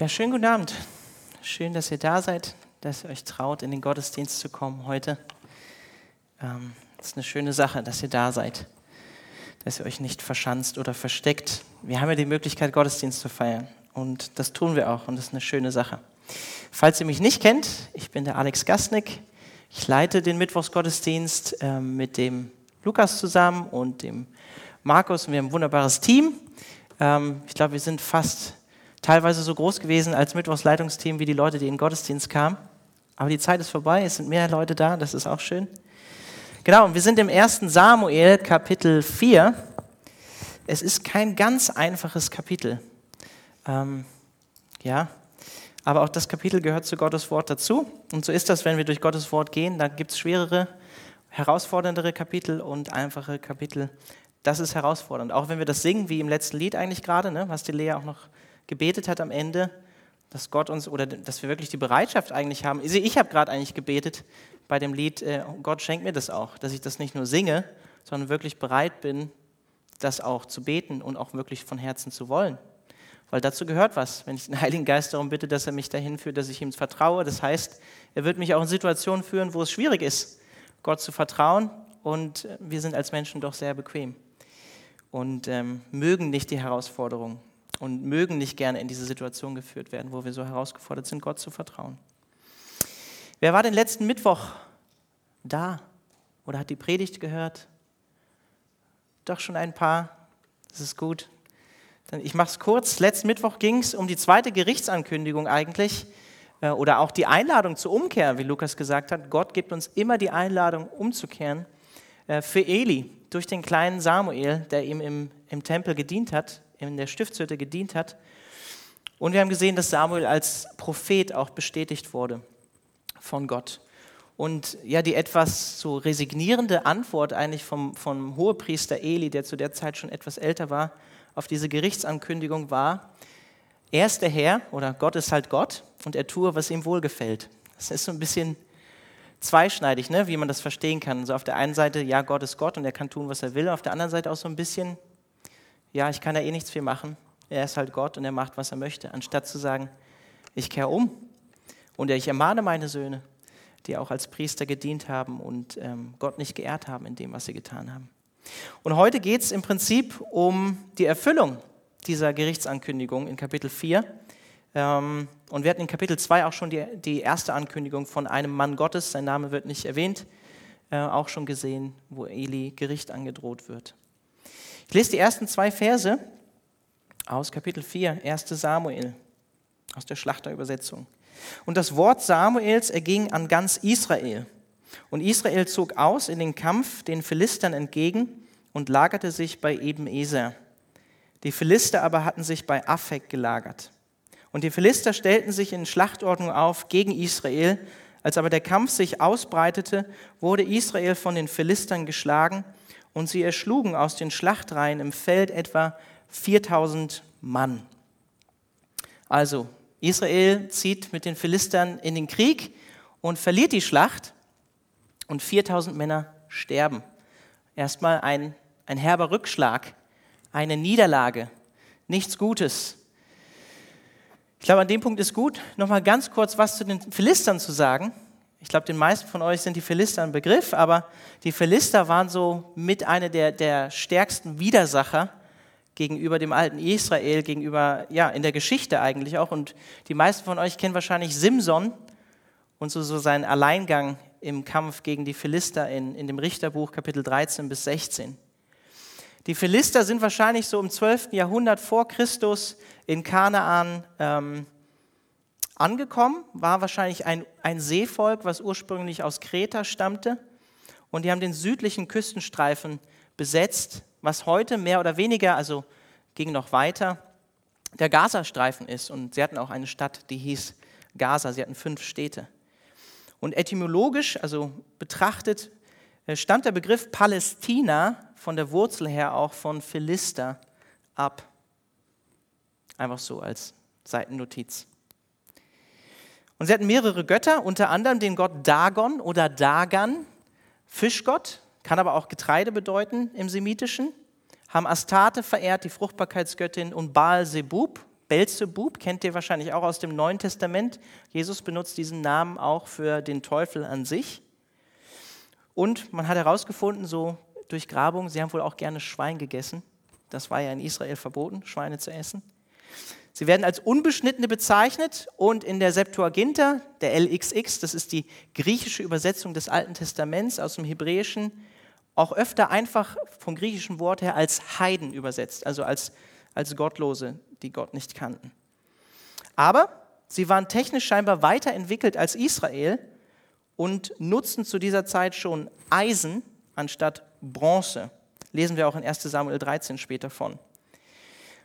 Ja, schönen guten Abend. Schön, dass ihr da seid, dass ihr euch traut, in den Gottesdienst zu kommen heute. Das ist eine schöne Sache, dass ihr da seid, dass ihr euch nicht verschanzt oder versteckt. Wir haben ja die Möglichkeit, Gottesdienst zu feiern und das tun wir auch und das ist eine schöne Sache. Falls ihr mich nicht kennt, ich bin der Alex Gasnik. Ich leite den Mittwochsgottesdienst mit dem Lukas zusammen und dem Markus und wir haben ein wunderbares Team. Ich glaube, wir sind fast teilweise so groß gewesen als Mittwochsleitungsteam wie die Leute, die in den Gottesdienst kamen. Aber die Zeit ist vorbei, es sind mehr Leute da, das ist auch schön. Genau, und wir sind im 1. Samuel, Kapitel 4. Es ist kein ganz einfaches Kapitel. Aber auch das Kapitel gehört zu Gottes Wort dazu. Und so ist das, wenn wir durch Gottes Wort gehen. Da gibt es schwerere, herausforderndere Kapitel und einfache Kapitel. Das ist herausfordernd. Auch wenn wir das singen, wie im letzten Lied eigentlich gerade, ne, was die Lea auch noch gebetet hat am Ende, dass Gott uns, oder dass wir wirklich die Bereitschaft eigentlich haben. Ich habe gerade eigentlich gebetet bei dem Lied, Gott schenkt mir das auch, dass ich das nicht nur singe, sondern wirklich bereit bin, das auch zu beten und auch wirklich von Herzen zu wollen. Weil dazu gehört was, wenn ich den Heiligen Geist darum bitte, dass er mich dahin führt, dass ich ihm vertraue. Das heißt, er wird mich auch in Situationen führen, wo es schwierig ist, Gott zu vertrauen. Und wir sind als Menschen doch sehr bequem und mögen nicht die Herausforderungen. Und mögen nicht gerne in diese Situation geführt werden, wo wir so herausgefordert sind, Gott zu vertrauen. Wer war denn letzten Mittwoch da oder hat die Predigt gehört? Doch schon ein paar, das ist gut. Ich mache es kurz, letzten Mittwoch ging es um die zweite Gerichtsankündigung eigentlich oder auch die Einladung zur Umkehr, wie Lukas gesagt hat. Gott gibt uns immer die Einladung umzukehren für Eli durch den kleinen Samuel, der ihm im Tempel gedient hat, in der Stiftshütte gedient hat. Und wir haben gesehen, dass Samuel als Prophet auch bestätigt wurde von Gott. Und ja, die etwas so resignierende Antwort eigentlich vom Hohepriester Eli, der zu der Zeit schon etwas älter war, auf diese Gerichtsankündigung war, er ist der Herr, oder Gott ist halt Gott, und er tue, was ihm wohlgefällt. Das ist so ein bisschen zweischneidig, ne, wie man das verstehen kann. So auf der einen Seite, ja, Gott ist Gott und er kann tun, was er will, auf der anderen Seite auch so ein bisschen, ja, ich kann da eh nichts viel machen, er ist halt Gott und er macht, was er möchte, anstatt zu sagen, ich kehre um und ich ermahne meine Söhne, die auch als Priester gedient haben und Gott nicht geehrt haben in dem, was sie getan haben. Und heute geht es im Prinzip um die Erfüllung dieser Gerichtsankündigung in Kapitel 4. Und wir hatten in Kapitel 2 auch schon die erste Ankündigung von einem Mann Gottes, sein Name wird nicht erwähnt, auch schon gesehen, wo Eli Gericht angedroht wird. Ich lese die ersten 2 Verse aus Kapitel 4, 1. Samuel, aus der Schlachterübersetzung. Und das Wort Samuels erging an ganz Israel. Und Israel zog aus in den Kampf den Philistern entgegen und lagerte sich bei Eben-Eser. Die Philister aber hatten sich bei Afek gelagert. Und die Philister stellten sich in Schlachtordnung auf gegen Israel. Als aber der Kampf sich ausbreitete, wurde Israel von den Philistern geschlagen. Und sie erschlugen aus den Schlachtreihen im Feld etwa 4000 Mann. Also Israel zieht mit den Philistern in den Krieg und verliert die Schlacht und 4000 Männer sterben. Erstmal ein herber Rückschlag, eine Niederlage, nichts Gutes. Ich glaube, an dem Punkt ist gut, nochmal ganz kurz was zu den Philistern zu sagen. Ich glaube, den meisten von euch sind die Philister ein Begriff, aber die Philister waren so mit einer der stärksten Widersacher gegenüber dem alten Israel, gegenüber, ja, in der Geschichte eigentlich auch. Und die meisten von euch kennen wahrscheinlich Simson und so seinen Alleingang im Kampf gegen die Philister in dem Richterbuch, Kapitel 13 bis 16. Die Philister sind wahrscheinlich so im 12. Jahrhundert vor Christus in Kanaan angekommen, war wahrscheinlich ein Seevolk, was ursprünglich aus Kreta stammte. Und die haben den südlichen Küstenstreifen besetzt, was heute mehr oder weniger, also ging noch weiter, der Gaza-Streifen ist. Und sie hatten auch eine Stadt, die hieß Gaza. Sie hatten 5 Städte. Und etymologisch, also betrachtet, stammt der Begriff Palästina von der Wurzel her auch von Philister ab. Einfach so als Seitennotiz. Und sie hatten mehrere Götter, unter anderem den Gott Dagon oder Dagan, Fischgott, kann aber auch Getreide bedeuten im Semitischen, haben Astarte verehrt, die Fruchtbarkeitsgöttin, und Baal-Zebub, Baal-Zebub kennt ihr wahrscheinlich auch aus dem Neuen Testament. Jesus benutzt diesen Namen auch für den Teufel an sich. Und man hat herausgefunden, so durch Grabung, sie haben wohl auch gerne Schwein gegessen. Das war ja in Israel verboten, Schweine zu essen. Sie werden als Unbeschnittene bezeichnet und in der Septuaginta, der LXX, das ist die griechische Übersetzung des Alten Testaments aus dem Hebräischen, auch öfter einfach vom griechischen Wort her als Heiden übersetzt, also als Gottlose, die Gott nicht kannten. Aber sie waren technisch scheinbar weiterentwickelt als Israel und nutzten zu dieser Zeit schon Eisen anstatt Bronze. Lesen wir auch in 1. Samuel 13 später von.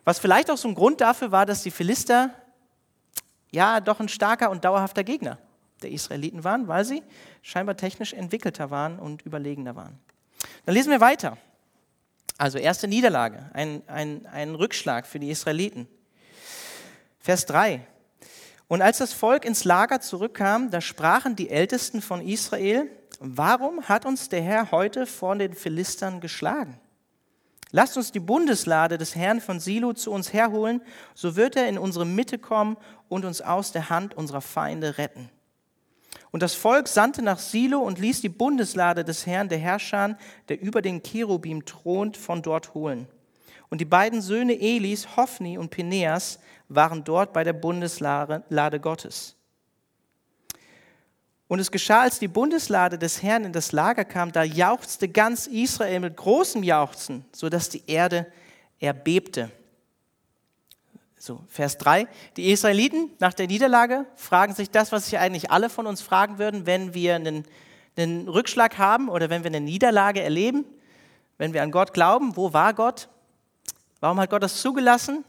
Was vielleicht auch so ein Grund dafür war, dass die Philister ja doch ein starker und dauerhafter Gegner der Israeliten waren, weil sie scheinbar technisch entwickelter waren und überlegener waren. Dann lesen wir weiter. Also erste Niederlage, ein Rückschlag für die Israeliten. Vers 3. Und als das Volk ins Lager zurückkam, da sprachen die Ältesten von Israel: Warum hat uns der Herr heute vor den Philistern geschlagen? Lasst uns die Bundeslade des Herrn von Silo zu uns herholen, so wird er in unsere Mitte kommen und uns aus der Hand unserer Feinde retten. Und das Volk sandte nach Silo und ließ die Bundeslade des Herrn, der Herrscher, der über den Cherubim thront, von dort holen. Und die beiden Söhne Elis, Hofni und Pinhas, waren dort bei der Bundeslade Gottes. Und es geschah, als die Bundeslade des Herrn in das Lager kam, da jauchzte ganz Israel mit großem Jauchzen, sodass die Erde erbebte. So, Vers 3, die Israeliten nach der Niederlage fragen sich das, was sich eigentlich alle von uns fragen würden, wenn wir einen Rückschlag haben oder wenn wir eine Niederlage erleben, wenn wir an Gott glauben: Wo war Gott? Warum hat Gott das zugelassen?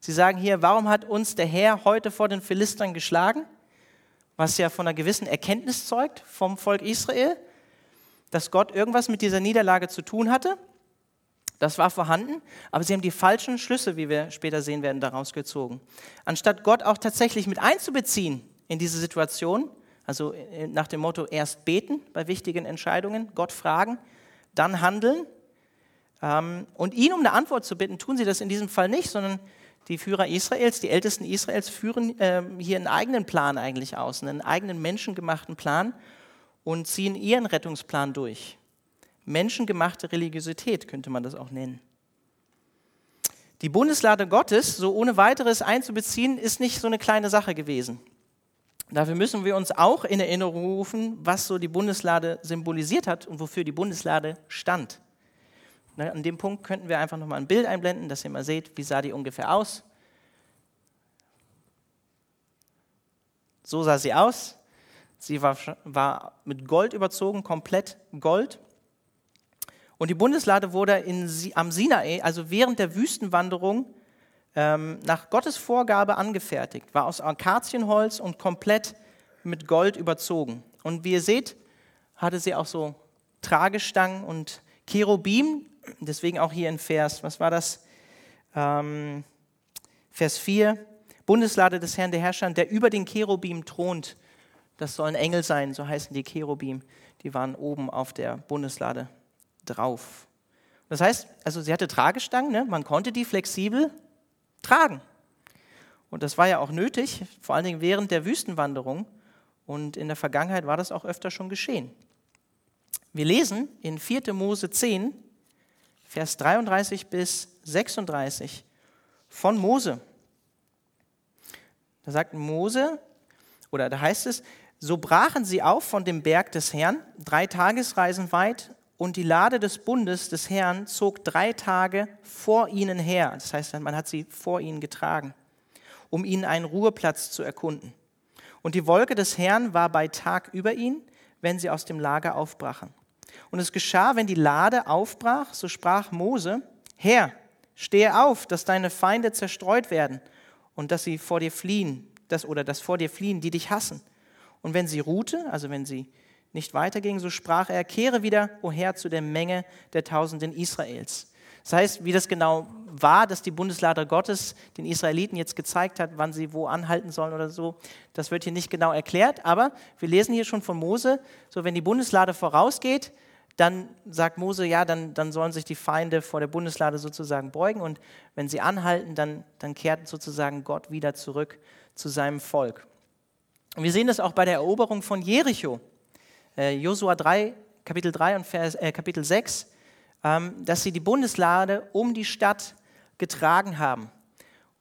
Sie sagen hier: Warum hat uns der Herr heute vor den Philistern geschlagen? Was ja von einer gewissen Erkenntnis zeugt vom Volk Israel, dass Gott irgendwas mit dieser Niederlage zu tun hatte. Das war vorhanden, aber sie haben die falschen Schlüsse, wie wir später sehen werden, daraus gezogen. Anstatt Gott auch tatsächlich mit einzubeziehen in diese Situation, also nach dem Motto erst beten bei wichtigen Entscheidungen, Gott fragen, dann handeln und ihn um eine Antwort zu bitten, tun sie das in diesem Fall nicht, sondern die Führer Israels, die Ältesten Israels führen hier einen eigenen Plan eigentlich aus, einen eigenen menschengemachten Plan und ziehen ihren Rettungsplan durch. Menschengemachte Religiosität könnte man das auch nennen. Die Bundeslade Gottes, so ohne weiteres einzubeziehen, ist nicht so eine kleine Sache gewesen. Dafür müssen wir uns auch in Erinnerung rufen, was so die Bundeslade symbolisiert hat und wofür die Bundeslade stand. An dem Punkt könnten wir einfach nochmal ein Bild einblenden, dass ihr mal seht, wie sah die ungefähr aus. So sah sie aus. Sie war mit Gold überzogen, komplett Gold. Und die Bundeslade wurde am Sinai, also während der Wüstenwanderung, nach Gottes Vorgabe angefertigt, war aus Akazienholz und komplett mit Gold überzogen. Und wie ihr seht, hatte sie auch so Tragestangen und Cherubim, deswegen auch hier in Vers, was war das? Vers 4, Bundeslade des Herrn der Herrscher, der über den Cherubim thront. Das sollen Engel sein, so heißen die Cherubim, die waren oben auf der Bundeslade drauf. Das heißt, also sie hatte Tragestangen, ne? Man konnte die flexibel tragen. Und das war ja auch nötig, vor allen Dingen während der Wüstenwanderung. Und in der Vergangenheit war das auch öfter schon geschehen. Wir lesen in 4. Mose 10, Vers 33 bis 36 von Mose. Da sagt Mose, oder da heißt es: So brachen sie auf von dem Berg des Herrn, 3 Tagesreisen weit, und die Lade des Bundes des Herrn zog 3 Tage vor ihnen her. Das heißt, man hat sie vor ihnen getragen, um ihnen einen Ruheplatz zu erkunden. Und die Wolke des Herrn war bei Tag über ihnen, wenn sie aus dem Lager aufbrachen. Und es geschah, wenn die Lade aufbrach, so sprach Mose: Herr, stehe auf, dass deine Feinde zerstreut werden und dass sie vor dir fliehen, dass vor dir fliehen, die dich hassen. Und wenn sie ruhte, also wenn sie nicht weiterging, so sprach er: Kehre wieder, o Herr, zu der Menge der Tausenden Israels. Das heißt, wie das genau war, dass die Bundeslade Gottes den Israeliten jetzt gezeigt hat, wann sie wo anhalten sollen oder so, das wird hier nicht genau erklärt, aber wir lesen hier schon von Mose, so wenn die Bundeslade vorausgeht, dann sagt Mose, ja, dann sollen sich die Feinde vor der Bundeslade sozusagen beugen und wenn sie anhalten, dann kehrt sozusagen Gott wieder zurück zu seinem Volk. Und wir sehen das auch bei der Eroberung von Jericho. Josua 3, Kapitel 3 und Kapitel 6, dass sie die Bundeslade um die Stadt getragen haben.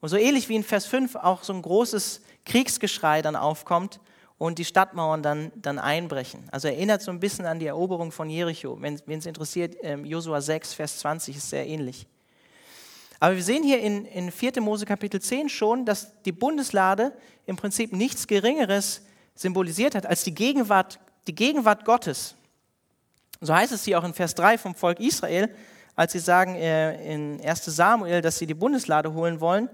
Und so ähnlich wie in Vers 5 auch so ein großes Kriegsgeschrei dann aufkommt und die Stadtmauern dann einbrechen. Also erinnert so ein bisschen an die Eroberung von Jericho. Wenn es interessiert, Josua 6, Vers 20 ist sehr ähnlich. Aber wir sehen hier in 4. Mose Kapitel 10 schon, dass die Bundeslade im Prinzip nichts Geringeres symbolisiert hat als die Gegenwart Gottes. So heißt es hier auch in Vers 3 vom Volk Israel, als sie sagen in 1. Samuel, dass sie die Bundeslade holen wollen.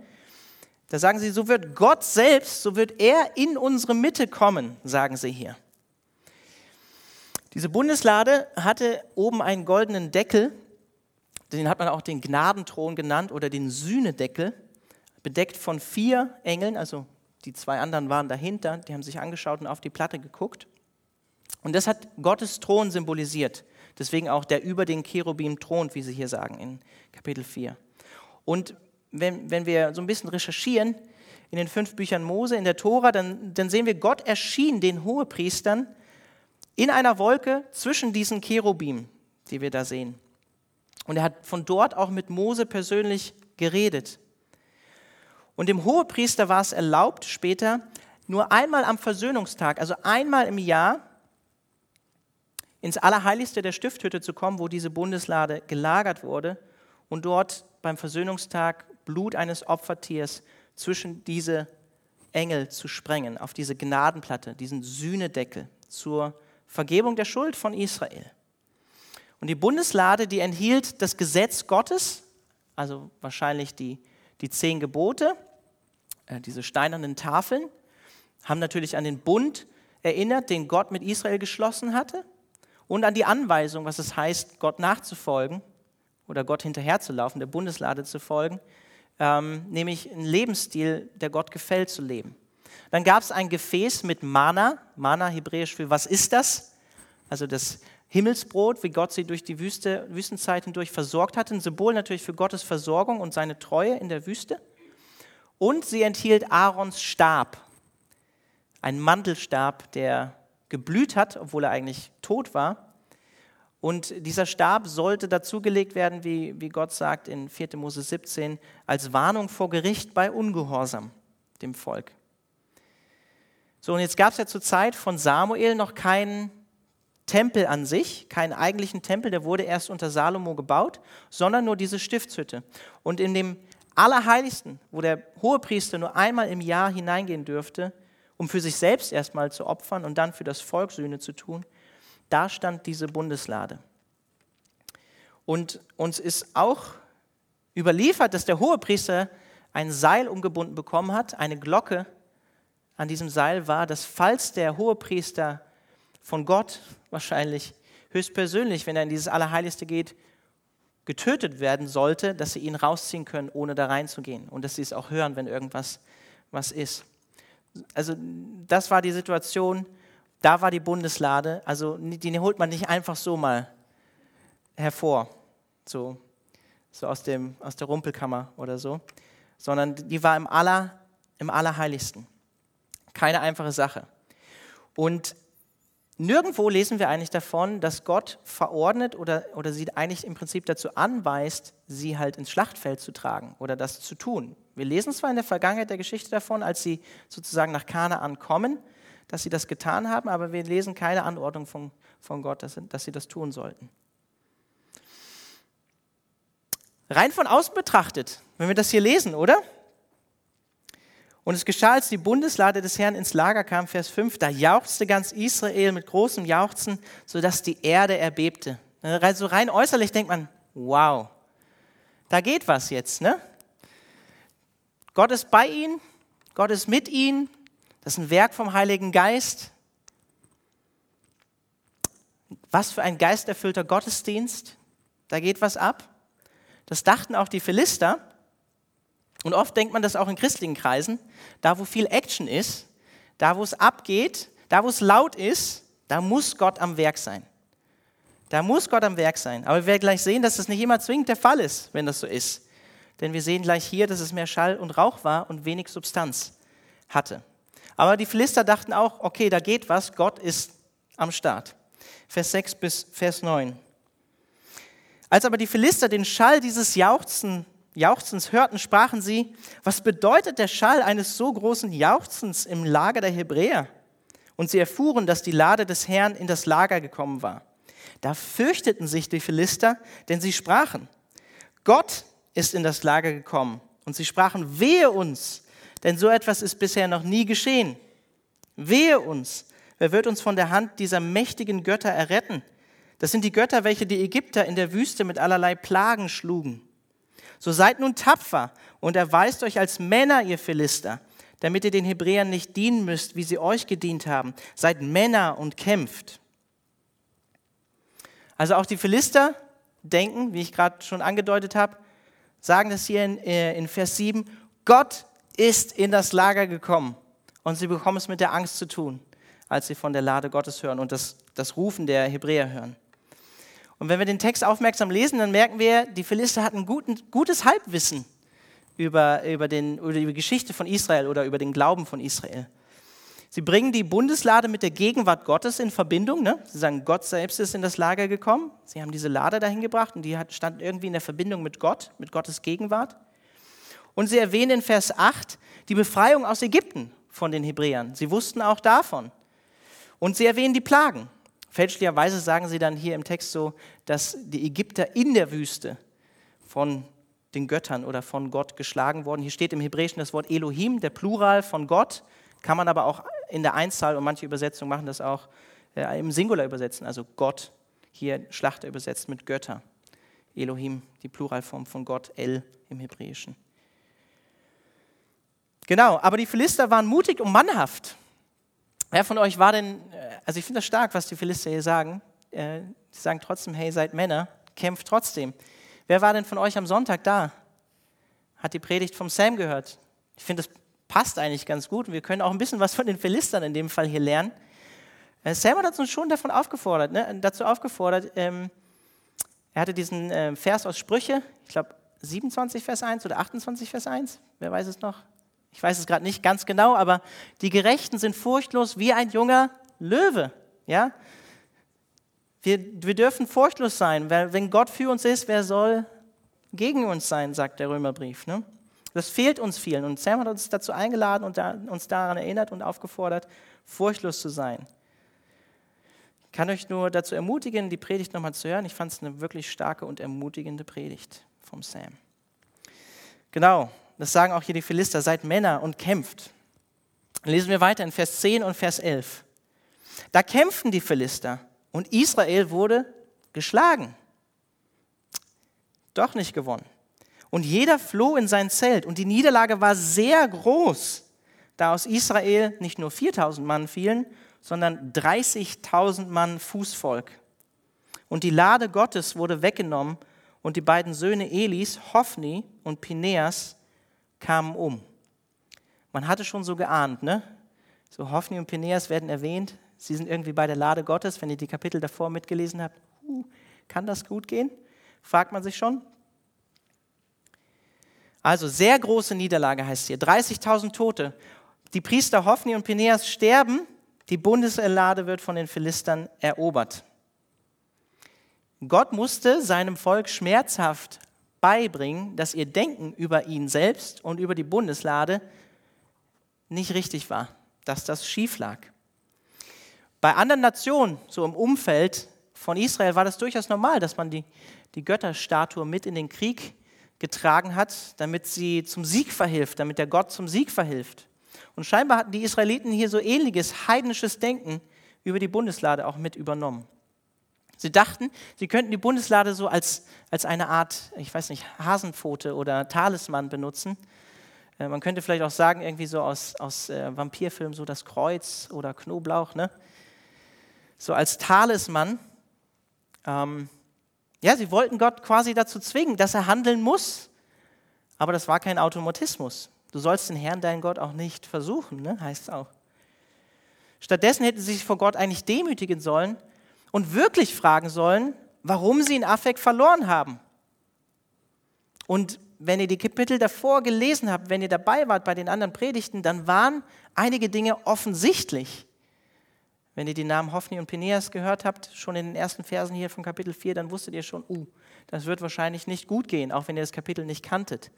Da sagen sie, so wird Gott selbst, so wird er in unsere Mitte kommen, sagen sie hier. Diese Bundeslade hatte oben einen goldenen Deckel, den hat man auch den Gnadenthron genannt oder den Sühnedeckel, bedeckt von 4 Engeln, also die 2 anderen waren dahinter, die haben sich angeschaut und auf die Platte geguckt. Und das hat Gottes Thron symbolisiert, deswegen auch der über den Cherubim thront, wie sie hier sagen in Kapitel 4. Und wenn wir so ein bisschen recherchieren in den 5 Büchern Mose, in der Tora, dann sehen wir, Gott erschien den Hohepriestern in einer Wolke zwischen diesen Cherubim, die wir da sehen. Und er hat von dort auch mit Mose persönlich geredet. Und dem Hohepriester war es erlaubt, später nur einmal am Versöhnungstag, also einmal im Jahr, ins Allerheiligste der Stifthütte zu kommen, wo diese Bundeslade gelagert wurde und dort beim Versöhnungstag Blut eines Opfertiers zwischen diese Engel zu sprengen, auf diese Gnadenplatte, diesen Sühnedeckel zur Vergebung der Schuld von Israel. Und die Bundeslade, die enthielt das Gesetz Gottes, also wahrscheinlich die 10 Gebote, diese steinernen Tafeln, haben natürlich an den Bund erinnert, den Gott mit Israel geschlossen hatte und an die Anweisung, was es heißt, Gott nachzufolgen oder Gott hinterherzulaufen, der Bundeslade zu folgen, nämlich einen Lebensstil, der Gott gefällt, zu leben. Dann gab es ein Gefäß mit Mana, hebräisch für was ist das? Also das Himmelsbrot, wie Gott sie durch die Wüstenzeit hindurch versorgt hatte, ein Symbol natürlich für Gottes Versorgung und seine Treue in der Wüste. Und sie enthielt Aarons Stab, einen Mandelstab, der geblüht hat, obwohl er eigentlich tot war. Und dieser Stab sollte dazugelegt werden, wie Gott sagt in 4. Mose 17, als Warnung vor Gericht bei Ungehorsam dem Volk. So, und jetzt gab es ja zur Zeit von Samuel noch keinen Tempel an sich, keinen eigentlichen Tempel, der wurde erst unter Salomo gebaut, sondern nur diese Stiftshütte. Und in dem Allerheiligsten, wo der Hohepriester nur einmal im Jahr hineingehen dürfte, um für sich selbst erstmal zu opfern und dann für das Volk Sühne zu tun, da stand diese Bundeslade. Und uns ist auch überliefert, dass der Hohepriester ein Seil umgebunden bekommen hat, eine Glocke an diesem Seil war, dass falls der Hohepriester von Gott wahrscheinlich höchstpersönlich, wenn er in dieses Allerheiligste geht, getötet werden sollte, dass sie ihn rausziehen können, ohne da reinzugehen. Und dass sie es auch hören, wenn irgendwas was ist. Also das war die Situation, da war die Bundeslade. Also die holt man nicht einfach so mal hervor, so aus der Rumpelkammer oder so, sondern die war im Allerheiligsten. Keine einfache Sache. Und nirgendwo lesen wir eigentlich davon, dass Gott verordnet oder sie eigentlich im Prinzip dazu anweist, sie halt ins Schlachtfeld zu tragen oder das zu tun. Wir lesen zwar in der Vergangenheit der Geschichte davon, als sie sozusagen nach Kanaan kommen, dass sie das getan haben, aber wir lesen keine Anordnung von Gott, dass sie das tun sollten. Rein von außen betrachtet, wenn wir das hier lesen, oder? Und es geschah, als die Bundeslade des Herrn ins Lager kam, Vers 5, da jauchzte ganz Israel mit großem Jauchzen, sodass die Erde erbebte. So rein äußerlich denkt man, wow, da geht was jetzt, ne? Gott ist bei ihnen, Gott ist mit ihnen, das ist ein Werk vom Heiligen Geist. Was für ein geisterfüllter Gottesdienst, da geht was ab. Das dachten auch die Philister. Und oft denkt man das auch in christlichen Kreisen, da wo viel Action ist, da wo es abgeht, da wo es laut ist, da muss Gott am Werk sein. Da muss Gott am Werk sein. Aber wir werden gleich sehen, dass das nicht immer zwingend der Fall ist, wenn das so ist. Denn wir sehen gleich hier, dass es mehr Schall und Rauch war und wenig Substanz hatte. Aber die Philister dachten auch, okay, da geht was, Gott ist am Start. Vers 6 bis Vers 9. Als aber die Philister den Schall dieses Jauchzens hörten, sprachen sie, was bedeutet der Schall eines so großen Jauchzens im Lager der Hebräer? Und sie erfuhren, dass die Lade des Herrn in das Lager gekommen war. Da fürchteten sich die Philister, denn sie sprachen, Gott ist in das Lager gekommen. Und sie sprachen, wehe uns, denn so etwas ist bisher noch nie geschehen. Wehe uns, wer wird uns von der Hand dieser mächtigen Götter erretten? Das sind die Götter, welche die Ägypter in der Wüste mit allerlei Plagen schlugen. So seid nun tapfer und erweist euch als Männer, ihr Philister, damit ihr den Hebräern nicht dienen müsst, wie sie euch gedient haben. Seid Männer und kämpft. Also auch die Philister denken, wie ich gerade schon angedeutet habe, sagen das hier in Vers 7, Gott ist in das Lager gekommen und sie bekommen es mit der Angst zu tun, als sie von der Lade Gottes hören und das Rufen der Hebräer hören. Und wenn wir den Text aufmerksam lesen, dann merken wir, die Philister hatten gutes Halbwissen über die Geschichte von Israel oder über den Glauben von Israel. Sie bringen die Bundeslade mit der Gegenwart Gottes in Verbindung. Ne? Sie sagen, Gott selbst ist in das Lager gekommen. Sie haben diese Lade dahin gebracht und die stand irgendwie in der Verbindung mit Gott, mit Gottes Gegenwart. Und sie erwähnen in Vers 8 die Befreiung aus Ägypten von den Hebräern. Sie wussten auch davon. Und sie erwähnen die Plagen. Fälschlicherweise sagen sie dann hier im Text so, dass die Ägypter in der Wüste von den Göttern oder von Gott geschlagen wurden. Hier steht im Hebräischen das Wort Elohim, der Plural von Gott, kann man aber auch in der Einzahl und manche Übersetzungen machen das auch im Singular übersetzen, also Gott, hier Schlachter übersetzt mit Götter. Elohim, die Pluralform von Gott, El im Hebräischen. Genau, aber die Philister waren mutig und mannhaft. Wer von euch war denn, also ich finde das stark, was die Philister hier sagen. Sie sagen trotzdem, hey, seid Männer, kämpft trotzdem. Wer war denn von euch am Sonntag da? Hat die Predigt vom Sam gehört? Ich finde, das passt eigentlich ganz gut. Wir können auch ein bisschen was von den Philistern in dem Fall hier lernen. Sam hat uns schon dazu aufgefordert, er hatte diesen Vers aus Sprüche, ich glaube 27 Vers 1 oder 28 Vers 1, wer weiß es noch? Ich weiß es gerade nicht ganz genau, aber die Gerechten sind furchtlos wie ein junger Löwe. Ja? Wir dürfen furchtlos sein, weil wenn Gott für uns ist, wer soll gegen uns sein, sagt der Römerbrief. Ne? Das fehlt uns vielen und Sam hat uns dazu eingeladen und uns daran erinnert und aufgefordert, furchtlos zu sein. Ich kann euch nur dazu ermutigen, die Predigt nochmal zu hören. Ich fand es eine wirklich starke und ermutigende Predigt vom Sam. Genau. Das sagen auch hier die Philister, seid Männer und kämpft. Lesen wir weiter in Vers 10 und Vers 11. Da kämpften die Philister und Israel wurde geschlagen. Doch nicht gewonnen. Und jeder floh in sein Zelt und die Niederlage war sehr groß, da aus Israel nicht nur 4.000 Mann fielen, sondern 30.000 Mann Fußvolk. Und die Lade Gottes wurde weggenommen und die beiden Söhne Elis, Hofni und Pinhas, kamen um. Man hatte schon so geahnt, ne? So Hofni und Pinhas werden erwähnt, sie sind irgendwie bei der Lade Gottes, wenn ihr die Kapitel davor mitgelesen habt, kann das gut gehen? Fragt man sich schon. Also sehr große Niederlage heißt hier, 30.000 Tote. Die Priester Hofni und Pinhas sterben, die Bundeslade wird von den Philistern erobert. Gott musste seinem Volk schmerzhaft beibringen, dass ihr Denken über ihn selbst und über die Bundeslade nicht richtig war, dass das schief lag. Bei anderen Nationen, so im Umfeld von Israel, war das durchaus normal, dass man die Götterstatue mit in den Krieg getragen hat, damit sie zum Sieg verhilft, damit der Gott zum Sieg verhilft. Und scheinbar hatten die Israeliten hier so ähnliches heidnisches Denken über die Bundeslade auch mit übernommen. Sie dachten, sie könnten die Bundeslade so als eine Art, ich weiß nicht, Hasenpfote oder Talisman benutzen. Man könnte vielleicht auch sagen, irgendwie so aus Vampirfilmen, so das Kreuz oder Knoblauch, ne? So als Talisman. Ja, sie wollten Gott quasi dazu zwingen, dass er handeln muss. Aber das war kein Automatismus. Du sollst den Herrn, deinen Gott, auch nicht versuchen, ne? Heißt es auch. Stattdessen hätten sie sich vor Gott eigentlich demütigen sollen und wirklich fragen sollen, warum sie in Afek verloren haben. Und wenn ihr die Kapitel davor gelesen habt, wenn ihr dabei wart bei den anderen Predigten, dann waren einige Dinge offensichtlich. Wenn ihr die Namen Hofni und Pinhas gehört habt, schon in den ersten Versen hier von Kapitel 4, dann wusstet ihr schon, das wird wahrscheinlich nicht gut gehen, auch wenn ihr das Kapitel nicht kanntet.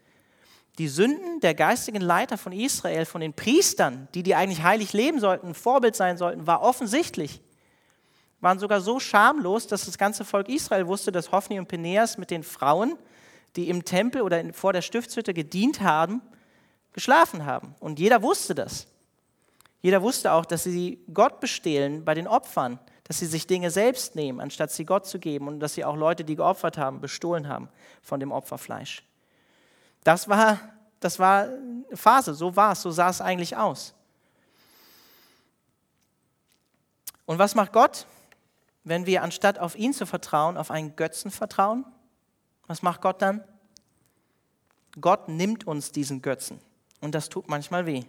Die Sünden der geistigen Leiter von Israel, von den Priestern, die eigentlich heilig leben sollten, ein Vorbild sein sollten, war offensichtlich. Waren sogar so schamlos, dass das ganze Volk Israel wusste, dass Hofni und Pinhas mit den Frauen, die im Tempel oder vor der Stiftshütte gedient haben, geschlafen haben. Und jeder wusste das. Jeder wusste auch, dass sie Gott bestehlen bei den Opfern, dass sie sich Dinge selbst nehmen, anstatt sie Gott zu geben, und dass sie auch Leute, die geopfert haben, bestohlen haben von dem Opferfleisch. Das war eine Phase, so sah es eigentlich aus. Und was macht Gott, wenn wir anstatt auf ihn zu vertrauen, auf einen Götzen vertrauen? Was macht Gott dann? Gott nimmt uns diesen Götzen, und das tut manchmal weh.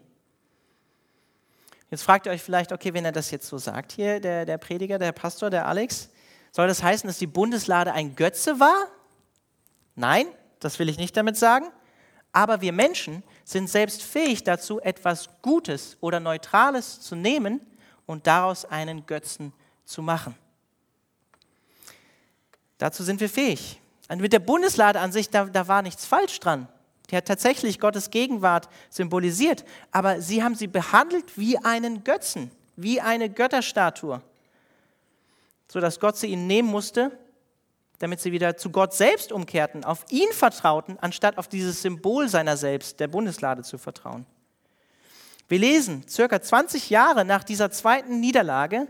Jetzt fragt ihr euch vielleicht, okay, wenn er das jetzt so sagt hier, der Prediger, der Pastor, der Alex, soll das heißen, dass die Bundeslade ein Götze war? Nein, das will ich nicht damit sagen. Aber wir Menschen sind selbst fähig dazu, etwas Gutes oder Neutrales zu nehmen und daraus einen Götzen zu machen. Dazu sind wir fähig. Und mit der Bundeslade an sich, da war nichts falsch dran. Die hat tatsächlich Gottes Gegenwart symbolisiert, aber sie haben sie behandelt wie einen Götzen, wie eine Götterstatue, sodass Gott sie ihnen nehmen musste, damit sie wieder zu Gott selbst umkehrten, auf ihn vertrauten, anstatt auf dieses Symbol seiner selbst, der Bundeslade, zu vertrauen. Wir lesen, ca. 20 Jahre nach dieser zweiten Niederlage,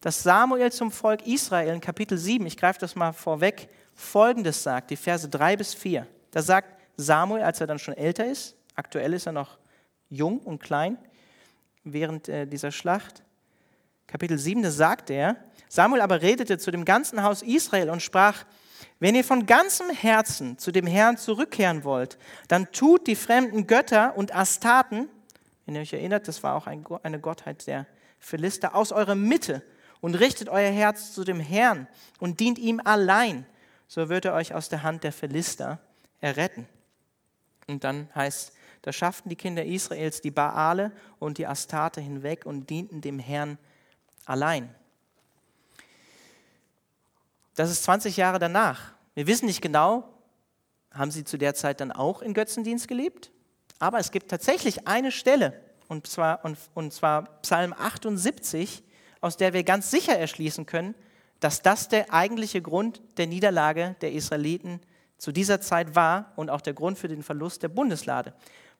dass Samuel zum Volk Israel in Kapitel 7, ich greife das mal vorweg, Folgendes sagt, die Verse 3 bis 4. Da sagt Samuel, als er dann schon älter ist, aktuell ist er noch jung und klein, während dieser Schlacht, Kapitel 7, da sagt er, Samuel aber redete zu dem ganzen Haus Israel und sprach, wenn ihr von ganzem Herzen zu dem Herrn zurückkehren wollt, dann tut die fremden Götter und Astarten, wenn ihr euch erinnert, das war auch eine Gottheit der Philister, aus eurer Mitte und richtet euer Herz zu dem Herrn und dient ihm allein, so wird er euch aus der Hand der Philister erretten. Und dann heißt, da schafften die Kinder Israels die Baale und die Astarte hinweg und dienten dem Herrn allein. Das ist 20 Jahre danach. Wir wissen nicht genau, haben sie zu der Zeit dann auch in Götzendienst gelebt? Aber es gibt tatsächlich eine Stelle, und zwar Psalm 78, aus der wir ganz sicher erschließen können, dass das der eigentliche Grund der Niederlage der Israeliten zu dieser Zeit war und auch der Grund für den Verlust der Bundeslade.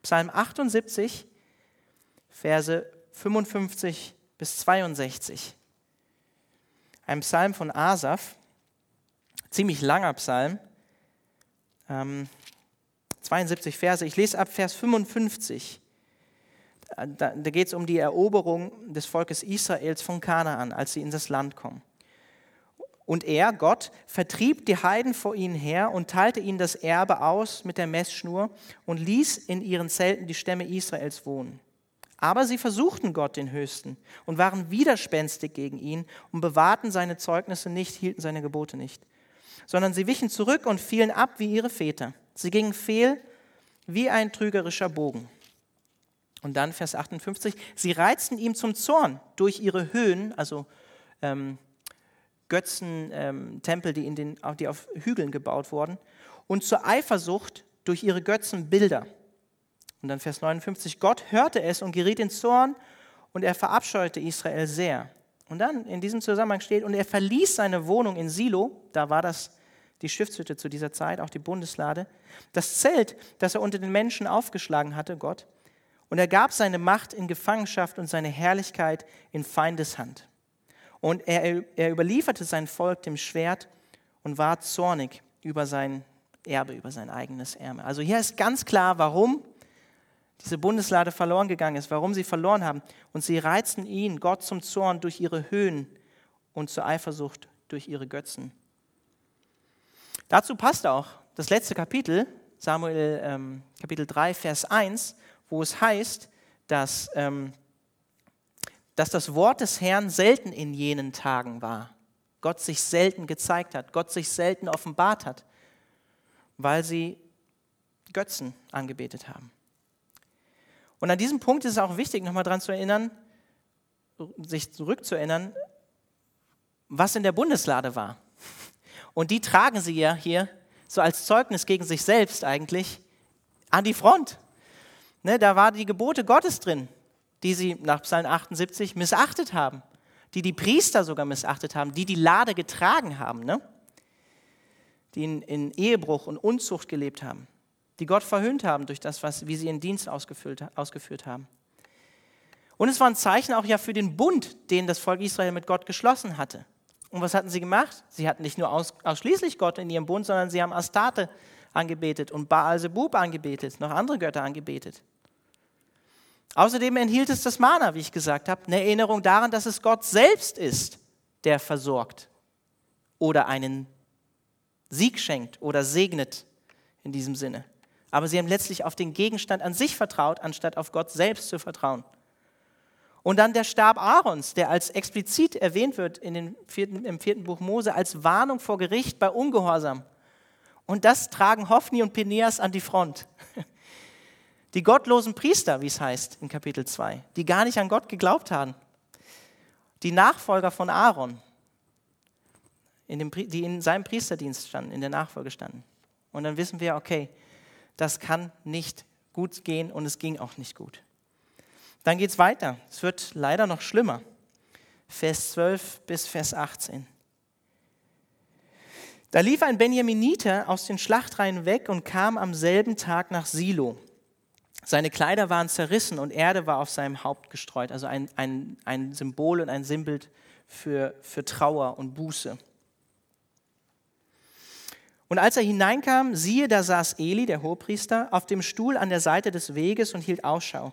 Psalm 78, Verse 55 bis 62. Ein Psalm von Asaf, ziemlich langer Psalm, 72 Verse. Ich lese ab Vers 55. Da geht es um die Eroberung des Volkes Israels von Kanaan, als sie in das Land kommen. Und er, Gott, vertrieb die Heiden vor ihnen her und teilte ihnen das Erbe aus mit der Messschnur und ließ in ihren Zelten die Stämme Israels wohnen. Aber sie versuchten Gott, den Höchsten, und waren widerspenstig gegen ihn und bewahrten seine Zeugnisse nicht, hielten seine Gebote nicht. Sondern sie wichen zurück und fielen ab wie ihre Väter. Sie gingen fehl wie ein trügerischer Bogen. Und dann Vers 58, sie reizten ihm zum Zorn durch ihre Höhen, also Götzentempel, die auf Hügeln gebaut wurden, und zur Eifersucht durch ihre Götzenbilder. Und dann Vers 59, Gott hörte es und geriet in Zorn und er verabscheute Israel sehr. Und dann in diesem Zusammenhang steht, und er verließ seine Wohnung in Silo, da war das die Stiftshütte zu dieser Zeit, auch die Bundeslade, das Zelt, das er unter den Menschen aufgeschlagen hatte, Gott, und er gab seine Macht in Gefangenschaft und seine Herrlichkeit in Feindeshand. Und er überlieferte sein Volk dem Schwert und war zornig über sein Erbe, über sein eigenes Erbe. Also hier ist ganz klar, warum diese Bundeslade verloren gegangen ist, warum sie verloren haben. Und sie reizten ihn, Gott, zum Zorn durch ihre Höhen und zur Eifersucht durch ihre Götzen. Dazu passt auch das letzte Kapitel, Samuel Kapitel 3, Vers 1, wo es heißt, dass das Wort des Herrn selten in jenen Tagen war. Gott sich selten gezeigt hat, Gott sich selten offenbart hat, weil sie Götzen angebetet haben. Und an diesem Punkt ist es auch wichtig, nochmal daran zu erinnern, sich zurückzuerinnern, was in der Bundeslade war. Und die tragen sie ja hier so als Zeugnis gegen sich selbst eigentlich an die Front. Ne, da waren die Gebote Gottes drin, die sie nach Psalm 78 missachtet haben, die Priester sogar missachtet haben, die Lade getragen haben, ne? Die in Ehebruch und Unzucht gelebt haben, die Gott verhöhnt haben durch das, wie sie ihren Dienst ausgeführt haben. Und es war ein Zeichen auch ja für den Bund, den das Volk Israel mit Gott geschlossen hatte. Und was hatten sie gemacht? Sie hatten nicht nur ausschließlich Gott in ihrem Bund, sondern sie haben Astarte angebetet und Baal-Zebub angebetet, noch andere Götter angebetet. Außerdem enthielt es das Mana, wie ich gesagt habe, eine Erinnerung daran, dass es Gott selbst ist, der versorgt oder einen Sieg schenkt oder segnet in diesem Sinne. Aber sie haben letztlich auf den Gegenstand an sich vertraut, anstatt auf Gott selbst zu vertrauen. Und dann der Stab Aarons, der als explizit erwähnt wird im 4. Buch Mose, als Warnung vor Gericht bei Ungehorsam. Und das tragen Hofni und Pinhas an die Front. Die gottlosen Priester, wie es heißt in Kapitel 2, die gar nicht an Gott geglaubt haben. Die Nachfolger von Aaron, die in seinem Priesterdienst standen, in der Nachfolge standen. Und dann wissen wir, okay, das kann nicht gut gehen und es ging auch nicht gut. Dann geht es weiter. Es wird leider noch schlimmer. Vers 12 bis Vers 18. Da lief ein Benjaminiter aus den Schlachtreihen weg und kam am selben Tag nach Silo. Seine Kleider waren zerrissen und Erde war auf seinem Haupt gestreut. Also ein Symbol und ein Sinnbild für Trauer und Buße. Und als er hineinkam, siehe, da saß Eli, der Hohepriester, auf dem Stuhl an der Seite des Weges und hielt Ausschau.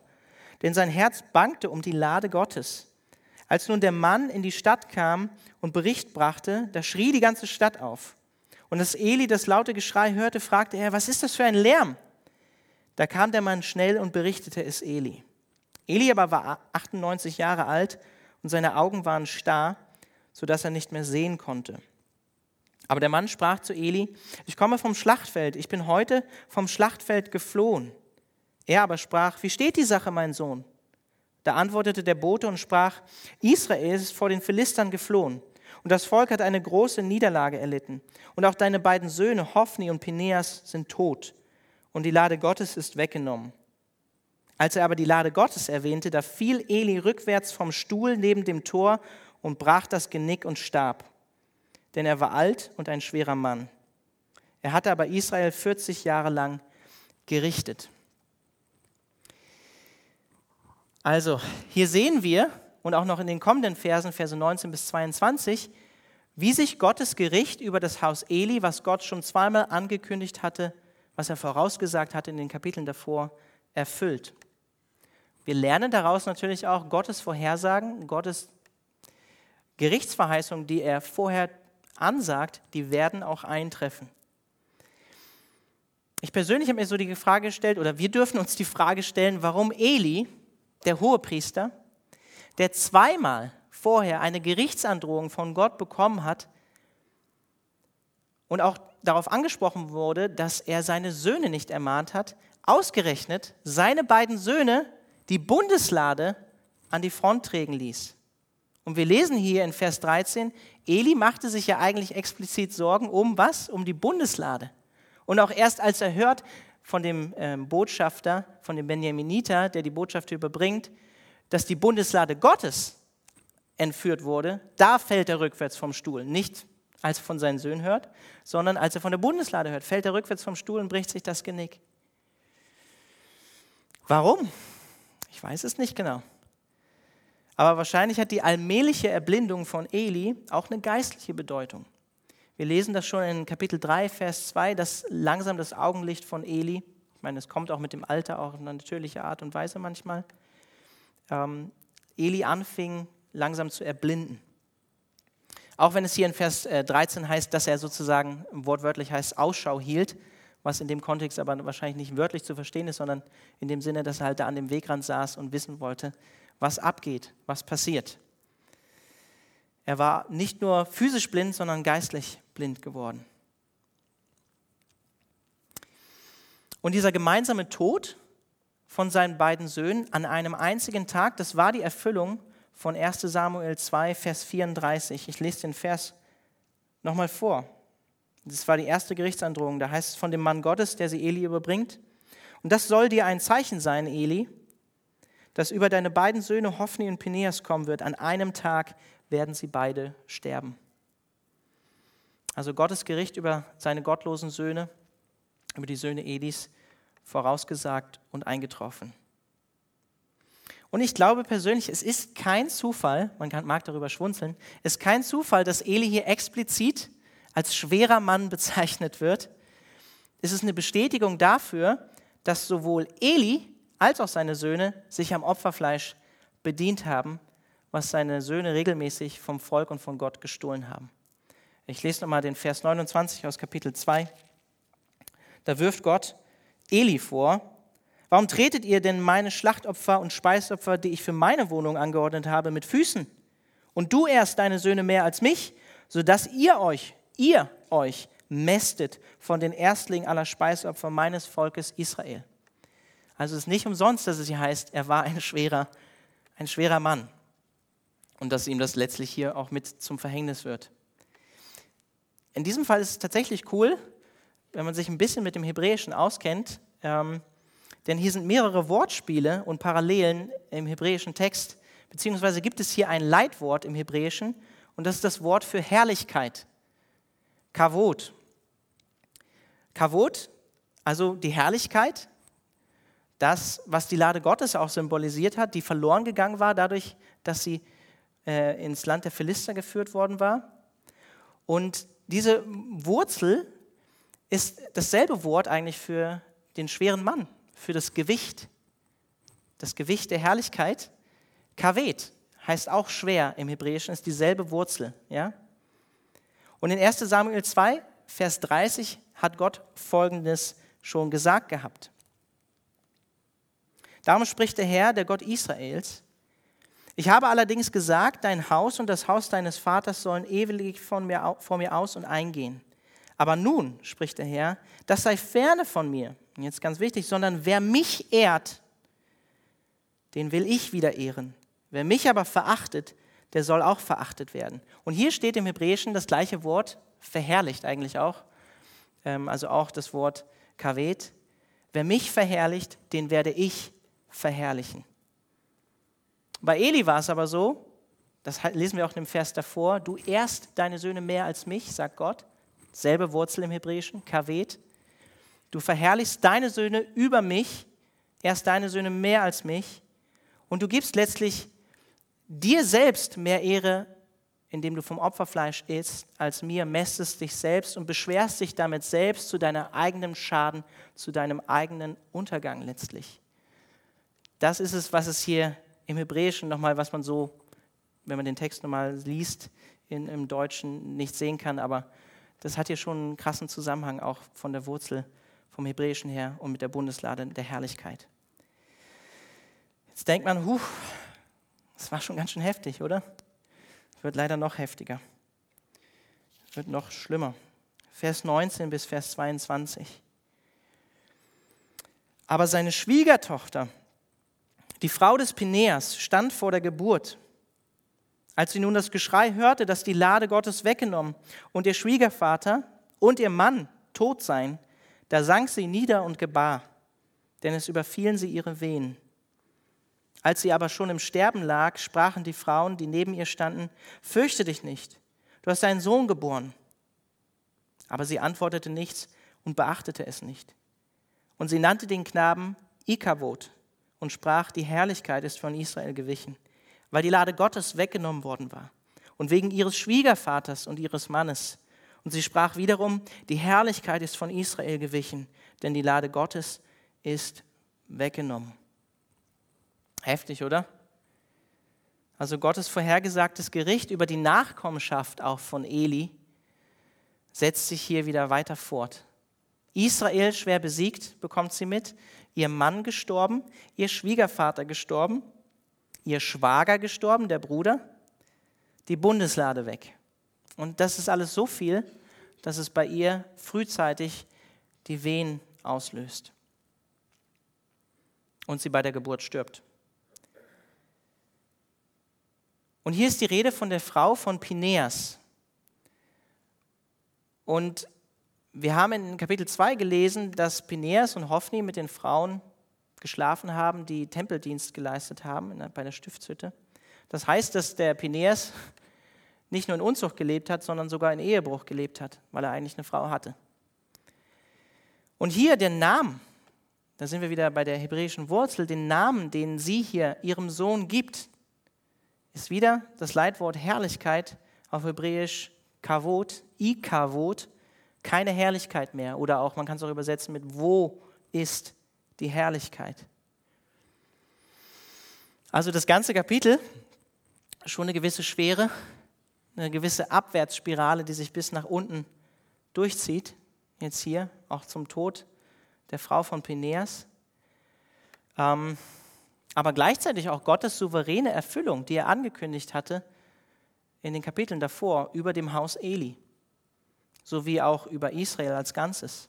Denn sein Herz bangte um die Lade Gottes. Als nun der Mann in die Stadt kam und Bericht brachte, da schrie die ganze Stadt auf. Und als Eli das laute Geschrei hörte, fragte er, was ist das für ein Lärm? Da kam der Mann schnell und berichtete es Eli. Eli aber war 98 Jahre alt und seine Augen waren starr, sodass er nicht mehr sehen konnte. Aber der Mann sprach zu Eli, ich komme vom Schlachtfeld, ich bin heute vom Schlachtfeld geflohen. Er aber sprach, wie steht die Sache, mein Sohn? Da antwortete der Bote und sprach, Israel ist vor den Philistern geflohen und das Volk hat eine große Niederlage erlitten. Und auch deine beiden Söhne, Hofni und Pinhas, sind tot und die Lade Gottes ist weggenommen. Als er aber die Lade Gottes erwähnte, da fiel Eli rückwärts vom Stuhl neben dem Tor und brach das Genick und starb. Denn er war alt und ein schwerer Mann. Er hatte aber Israel 40 Jahre lang gerichtet. Also, hier sehen wir, und auch noch in den kommenden Versen, Verse 19 bis 22, wie sich Gottes Gericht über das Haus Eli, was Gott schon zweimal angekündigt hatte, was er vorausgesagt hatte in den Kapiteln davor, erfüllt. Wir lernen daraus natürlich auch Gottes Vorhersagen, Gottes Gerichtsverheißungen, die er vorher ansagt, die werden auch eintreffen. Ich persönlich habe mir so die Frage gestellt, oder wir dürfen uns die Frage stellen, warum Eli, der Hohepriester, der zweimal vorher eine Gerichtsandrohung von Gott bekommen hat und auch darauf angesprochen wurde, dass er seine Söhne nicht ermahnt hat, ausgerechnet seine beiden Söhne die Bundeslade an die Front tragen ließ. Und wir lesen hier in Vers 13, Eli machte sich ja eigentlich explizit Sorgen um was? Um die Bundeslade. Und auch erst als er hört, von dem Botschafter, von dem Benjaminiter, der die Botschaft überbringt, dass die Bundeslade Gottes entführt wurde, da fällt er rückwärts vom Stuhl. Nicht, als er von seinen Söhnen hört, sondern als er von der Bundeslade hört, fällt er rückwärts vom Stuhl und bricht sich das Genick. Warum? Ich weiß es nicht genau. Aber wahrscheinlich hat die allmähliche Erblindung von Eli auch eine geistliche Bedeutung. Wir lesen das schon in Kapitel 3, Vers 2, dass langsam das Augenlicht von Eli, ich meine, es kommt auch mit dem Alter, auch in einer natürlichen Art und Weise manchmal, Eli anfing langsam zu erblinden. Auch wenn es hier in Vers 13 heißt, dass er sozusagen, wortwörtlich heißt, Ausschau hielt, was in dem Kontext aber wahrscheinlich nicht wörtlich zu verstehen ist, sondern in dem Sinne, dass er halt da an dem Wegrand saß und wissen wollte, was abgeht, was passiert. Er war nicht nur physisch blind, sondern geistlich blind geworden. Und dieser gemeinsame Tod von seinen beiden Söhnen an einem einzigen Tag, das war die Erfüllung von 1. Samuel 2, Vers 34. Ich lese den Vers nochmal vor. Das war die erste Gerichtsandrohung. Da heißt es von dem Mann Gottes, der sie Eli überbringt. Und das soll dir ein Zeichen sein, Eli, dass über deine beiden Söhne Hofni und Pinhas kommen wird. An einem Tag werden sie beide sterben. Also Gottes Gericht über seine gottlosen Söhne, über die Söhne Elis, vorausgesagt und eingetroffen. Und ich glaube persönlich, es ist kein Zufall, man mag darüber schwunzeln, es ist kein Zufall, dass Eli hier explizit als schwerer Mann bezeichnet wird. Es ist eine Bestätigung dafür, dass sowohl Eli als auch seine Söhne sich am Opferfleisch bedient haben, was seine Söhne regelmäßig vom Volk und von Gott gestohlen haben. Ich lese nochmal den Vers 29 aus Kapitel 2. Da wirft Gott Eli vor: Warum tretet ihr denn meine Schlachtopfer und Speisopfer, die ich für meine Wohnung angeordnet habe, mit Füßen? Und du ehrst deine Söhne mehr als mich, sodass ihr euch mästet von den Erstlingen aller Speisopfer meines Volkes Israel. Also es ist nicht umsonst, dass es hier heißt, er war ein schwerer Mann. Und dass ihm das letztlich hier auch mit zum Verhängnis wird. In diesem Fall ist es tatsächlich cool, wenn man sich ein bisschen mit dem Hebräischen auskennt, denn hier sind mehrere Wortspiele und Parallelen im hebräischen Text, beziehungsweise gibt es hier ein Leitwort im Hebräischen und das ist das Wort für Herrlichkeit, Kavod. Kavod, also die Herrlichkeit, das, was die Lade Gottes auch symbolisiert hat, die verloren gegangen war dadurch, dass sie ins Land der Philister geführt worden war. Und diese Wurzel ist dasselbe Wort eigentlich für den schweren Mann, für das Gewicht der Herrlichkeit. Kaved heißt auch schwer im Hebräischen, ist dieselbe Wurzel. Ja? Und in 1. Samuel 2, Vers 30 hat Gott Folgendes schon gesagt gehabt. Darum spricht der Herr, der Gott Israels: Ich habe allerdings gesagt, dein Haus und das Haus deines Vaters sollen ewig vor mir aus und eingehen. Aber nun, spricht der Herr, das sei ferne von mir, und jetzt ganz wichtig, sondern wer mich ehrt, den will ich wieder ehren. Wer mich aber verachtet, der soll auch verachtet werden. Und hier steht im Hebräischen das gleiche Wort, verherrlicht eigentlich auch, also auch das Wort Kaved. Wer mich verherrlicht, den werde ich verherrlichen. Bei Eli war es aber so, das lesen wir auch in dem Vers davor, du ehrst deine Söhne mehr als mich, sagt Gott, selbe Wurzel im Hebräischen, Kaved. Du verherrlichst deine Söhne über mich, ehrst deine Söhne mehr als mich und du gibst letztlich dir selbst mehr Ehre, indem du vom Opferfleisch isst, als mir, mästest dich selbst und beschwerst dich damit selbst zu deinem eigenen Schaden, zu deinem eigenen Untergang letztlich. Das ist es, was es hier im Hebräischen nochmal, was man so, wenn man den Text nochmal liest, im Deutschen nicht sehen kann, aber das hat hier schon einen krassen Zusammenhang, auch von der Wurzel vom Hebräischen her und mit der Bundeslade der Herrlichkeit. Jetzt denkt man, das war schon ganz schön heftig, oder? Wird leider noch heftiger. Wird noch schlimmer. Vers 19 bis Vers 22. Aber seine Schwiegertochter, die Frau des Pinhas, stand vor der Geburt. Als sie nun das Geschrei hörte, dass die Lade Gottes weggenommen und ihr Schwiegervater und ihr Mann tot seien, da sank sie nieder und gebar, denn es überfielen sie ihre Wehen. Als sie aber schon im Sterben lag, sprachen die Frauen, die neben ihr standen: Fürchte dich nicht, du hast einen Sohn geboren. Aber sie antwortete nichts und beachtete es nicht. Und sie nannte den Knaben Ikavod und sprach, die Herrlichkeit ist von Israel gewichen, weil die Lade Gottes weggenommen worden war und wegen ihres Schwiegervaters und ihres Mannes. Und sie sprach wiederum, die Herrlichkeit ist von Israel gewichen, denn die Lade Gottes ist weggenommen. Heftig, oder? Also Gottes vorhergesagtes Gericht über die Nachkommenschaft auch von Eli setzt sich hier wieder weiter fort. Israel schwer besiegt, bekommt sie mit, ihr Mann gestorben, ihr Schwiegervater gestorben, ihr Schwager gestorben, der Bruder, die Bundeslade weg. Und das ist alles so viel, dass es bei ihr frühzeitig die Wehen auslöst und sie bei der Geburt stirbt. Und hier ist die Rede von der Frau von Pinhas. Und wir haben in Kapitel 2 gelesen, dass Pinhas und Hofni mit den Frauen geschlafen haben, die Tempeldienst geleistet haben bei der Stiftshütte. Das heißt, dass der Pinhas nicht nur in Unzucht gelebt hat, sondern sogar in Ehebruch gelebt hat, weil er eigentlich eine Frau hatte. Und hier den Namen, da sind wir wieder bei der hebräischen Wurzel, den Namen, den sie hier ihrem Sohn gibt, ist wieder das Leitwort Herrlichkeit, auf Hebräisch Kavod, I-Kavod, keine Herrlichkeit mehr. Oder auch, man kann es auch übersetzen mit wo ist die Herrlichkeit. Also das ganze Kapitel, schon eine gewisse Schwere, eine gewisse Abwärtsspirale, die sich bis nach unten durchzieht, jetzt hier, auch zum Tod der Frau von Pinhas. Aber gleichzeitig auch Gottes souveräne Erfüllung, die er angekündigt hatte in den Kapiteln davor, über dem Haus Eli, sowie auch über Israel als Ganzes.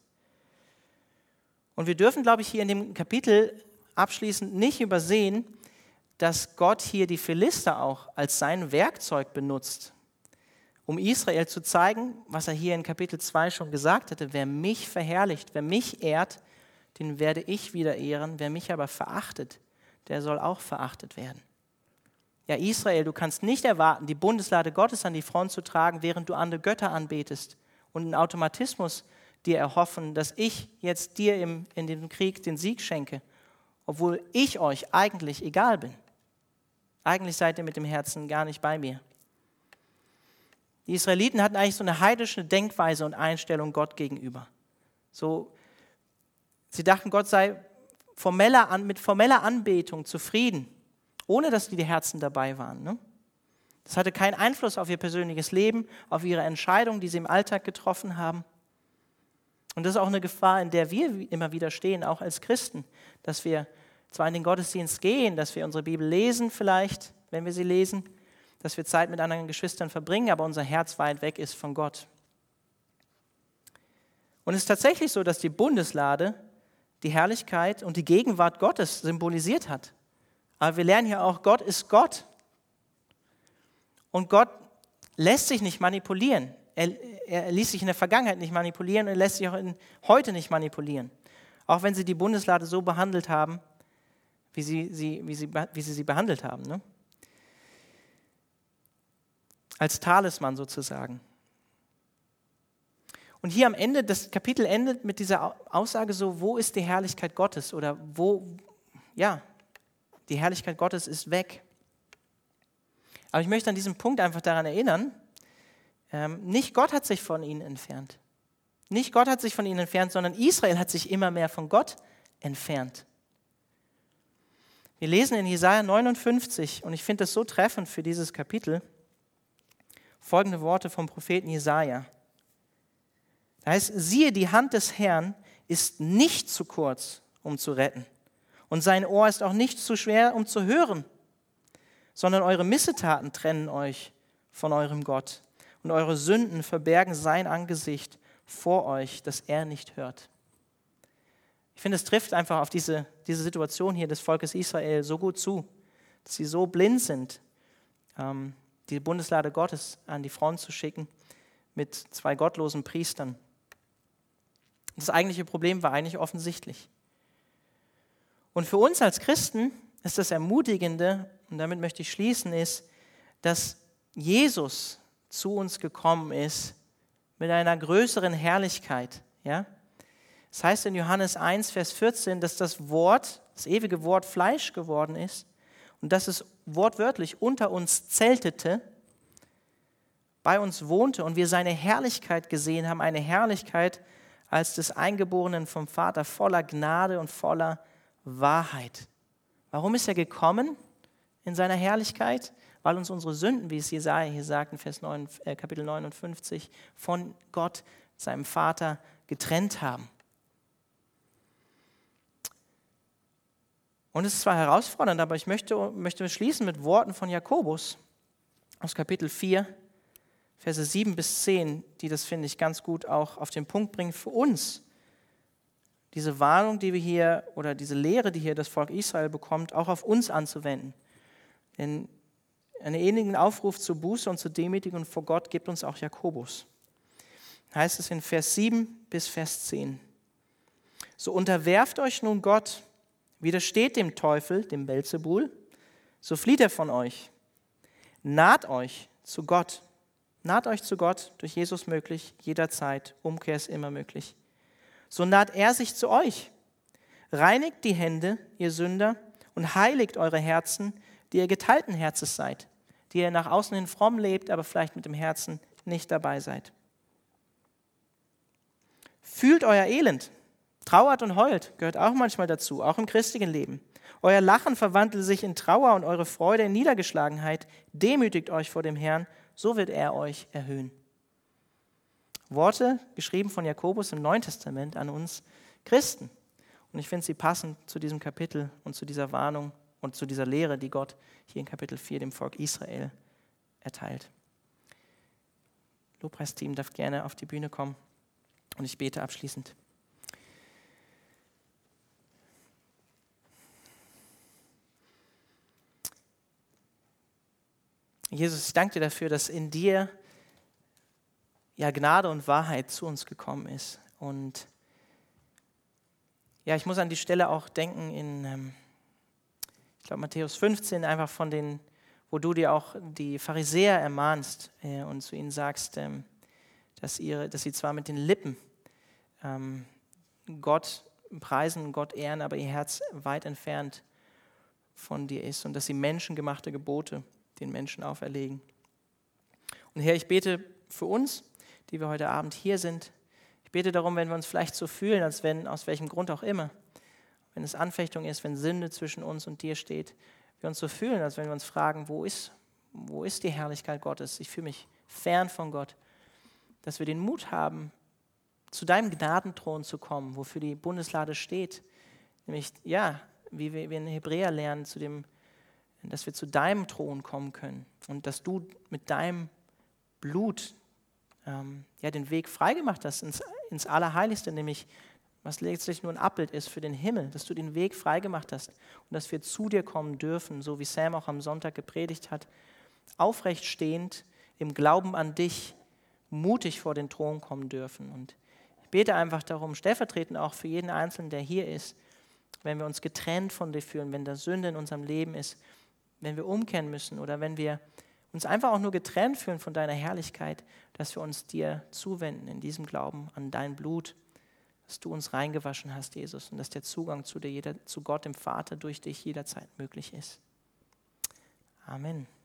Und wir dürfen, glaube ich, hier in dem Kapitel abschließend nicht übersehen, dass Gott hier die Philister auch als sein Werkzeug benutzt, um Israel zu zeigen, was er hier in Kapitel 2 schon gesagt hatte: Wer mich verherrlicht, wer mich ehrt, den werde ich wieder ehren, wer mich aber verachtet, der soll auch verachtet werden. Ja, Israel, du kannst nicht erwarten, die Bundeslade Gottes an die Front zu tragen, während du andere Götter anbetest und einen Automatismus dir erhoffen, dass ich jetzt dir in dem Krieg den Sieg schenke, obwohl ich euch eigentlich egal bin. Eigentlich seid ihr mit dem Herzen gar nicht bei mir. Die Israeliten hatten eigentlich so eine heidnische Denkweise und Einstellung Gott gegenüber. So, sie dachten, Gott sei mit formeller Anbetung zufrieden, ohne dass die Herzen dabei waren. Ne? Das hatte keinen Einfluss auf ihr persönliches Leben, auf ihre Entscheidungen, die sie im Alltag getroffen haben. Und das ist auch eine Gefahr, in der wir immer wieder stehen, auch als Christen, dass wir zwar in den Gottesdienst gehen, dass wir unsere Bibel lesen vielleicht, wenn wir sie lesen, dass wir Zeit mit anderen Geschwistern verbringen, aber unser Herz weit weg ist von Gott. Und es ist tatsächlich so, dass die Bundeslade die Herrlichkeit und die Gegenwart Gottes symbolisiert hat. Aber wir lernen hier auch, Gott ist Gott. Und Gott lässt sich nicht manipulieren. Er ließ sich in der Vergangenheit nicht manipulieren und er lässt sich auch heute nicht manipulieren. Auch wenn sie die Bundeslade so behandelt haben, wie sie behandelt haben. Ne? Als Talisman sozusagen. Und hier am Ende, das Kapitel endet mit dieser Aussage so, wo ist die Herrlichkeit Gottes? Oder die Herrlichkeit Gottes ist weg. Aber ich möchte an diesem Punkt einfach daran erinnern, nicht Gott hat sich von ihnen entfernt. Nicht Gott hat sich von ihnen entfernt, sondern Israel hat sich immer mehr von Gott entfernt. Wir lesen in Jesaja 59, und ich finde das so treffend für dieses Kapitel, folgende Worte vom Propheten Jesaja. Da heißt, siehe, die Hand des Herrn ist nicht zu kurz, um zu retten. Und sein Ohr ist auch nicht zu schwer, um zu hören. Sondern eure Missetaten trennen euch von eurem Gott. Und eure Sünden verbergen sein Angesicht vor euch, dass er nicht hört. Ich finde, es trifft einfach auf diese Situation hier des Volkes Israel so gut zu, dass sie so blind sind, die Bundeslade Gottes an die Front zu schicken mit zwei gottlosen Priestern. Das eigentliche Problem war eigentlich offensichtlich. Und für uns als Christen ist das Ermutigende, und damit möchte ich schließen, ist, dass Jesus zu uns gekommen ist mit einer größeren Herrlichkeit. Ja? Das heißt in Johannes 1, Vers 14, dass das ewige Wort Fleisch geworden ist und dass es wortwörtlich unter uns zeltete, bei uns wohnte und wir seine Herrlichkeit gesehen haben, eine Herrlichkeit als des Eingeborenen vom Vater, voller Gnade und voller Wahrheit. Warum ist er gekommen in seiner Herrlichkeit? Weil uns unsere Sünden, wie es Jesaja hier sagt in Kapitel 59, von Gott, seinem Vater, getrennt haben. Und es ist zwar herausfordernd, aber ich möchte schließen mit Worten von Jakobus. aus Kapitel 4, Verse 7 bis 10, die das, finde ich, ganz gut auch auf den Punkt bringen für uns. Diese Warnung, die wir hier, oder diese Lehre, die hier das Volk Israel bekommt, auch auf uns anzuwenden. Denn einen ähnlichen Aufruf zur Buße und zur Demütigung vor Gott gibt uns auch Jakobus. Heißt es in Vers 7 bis Vers 10. So unterwerft euch nun Gott, widersteht dem Teufel, dem Beelzebul, so flieht er von euch. Naht euch zu Gott, durch Jesus möglich, jederzeit, Umkehr ist immer möglich. So naht er sich zu euch. Reinigt die Hände, ihr Sünder, und heiligt eure Herzen, die ihr geteilten Herzens seid, die ihr nach außen hin fromm lebt, aber vielleicht mit dem Herzen nicht dabei seid. Fühlt euer Elend, trauert und heult, gehört auch manchmal dazu, auch im christlichen Leben. Euer Lachen verwandelt sich in Trauer und eure Freude in Niedergeschlagenheit. Demütigt euch vor dem Herrn, so wird er euch erhöhen. Worte, geschrieben von Jakobus im Neuen Testament an uns Christen. Und ich finde, sie passen zu diesem Kapitel und zu dieser Warnung und zu dieser Lehre, die Gott hier in Kapitel 4 dem Volk Israel erteilt. Lobpreisteam darf gerne auf die Bühne kommen und ich bete abschließend. Jesus, ich danke dir dafür, dass in dir ja Gnade und Wahrheit zu uns gekommen ist. Und ja, ich muss an die Stelle auch denken in, ich glaube, Matthäus 15, einfach von den, wo du dir auch die Pharisäer ermahnst und zu ihnen sagst, dass sie zwar mit den Lippen Gott preisen, Gott ehren, aber ihr Herz weit entfernt von dir ist und dass sie menschengemachte Gebote den Menschen auferlegen. Und Herr, ich bete für uns, die wir heute Abend hier sind. Ich bete darum, wenn wir uns vielleicht so fühlen, als wenn, aus welchem Grund auch immer, wenn es Anfechtung ist, wenn Sünde zwischen uns und dir steht, wir uns so fühlen, als wenn wir uns fragen, wo ist die Herrlichkeit Gottes? Ich fühle mich fern von Gott. Dass wir den Mut haben, zu deinem Gnadenthron zu kommen, wofür die Bundeslade steht. Nämlich, ja, wie wir in Hebräer lernen, dass wir zu deinem Thron kommen können und dass du mit deinem Blut den Weg freigemacht hast ins Allerheiligste, nämlich was letztlich nur ein Abbild ist für den Himmel, dass du den Weg freigemacht hast und dass wir zu dir kommen dürfen, so wie Sam auch am Sonntag gepredigt hat, aufrecht stehend im Glauben an dich, mutig vor den Thron kommen dürfen. Und ich bete einfach darum, stellvertretend auch für jeden Einzelnen, der hier ist, wenn wir uns getrennt von dir fühlen, wenn da Sünde in unserem Leben ist, wenn wir umkehren müssen oder wenn wir uns einfach auch nur getrennt fühlen von deiner Herrlichkeit, dass wir uns dir zuwenden in diesem Glauben an dein Blut, dass du uns reingewaschen hast, Jesus, und dass der Zugang zu Gott, dem Vater, durch dich jederzeit möglich ist. Amen.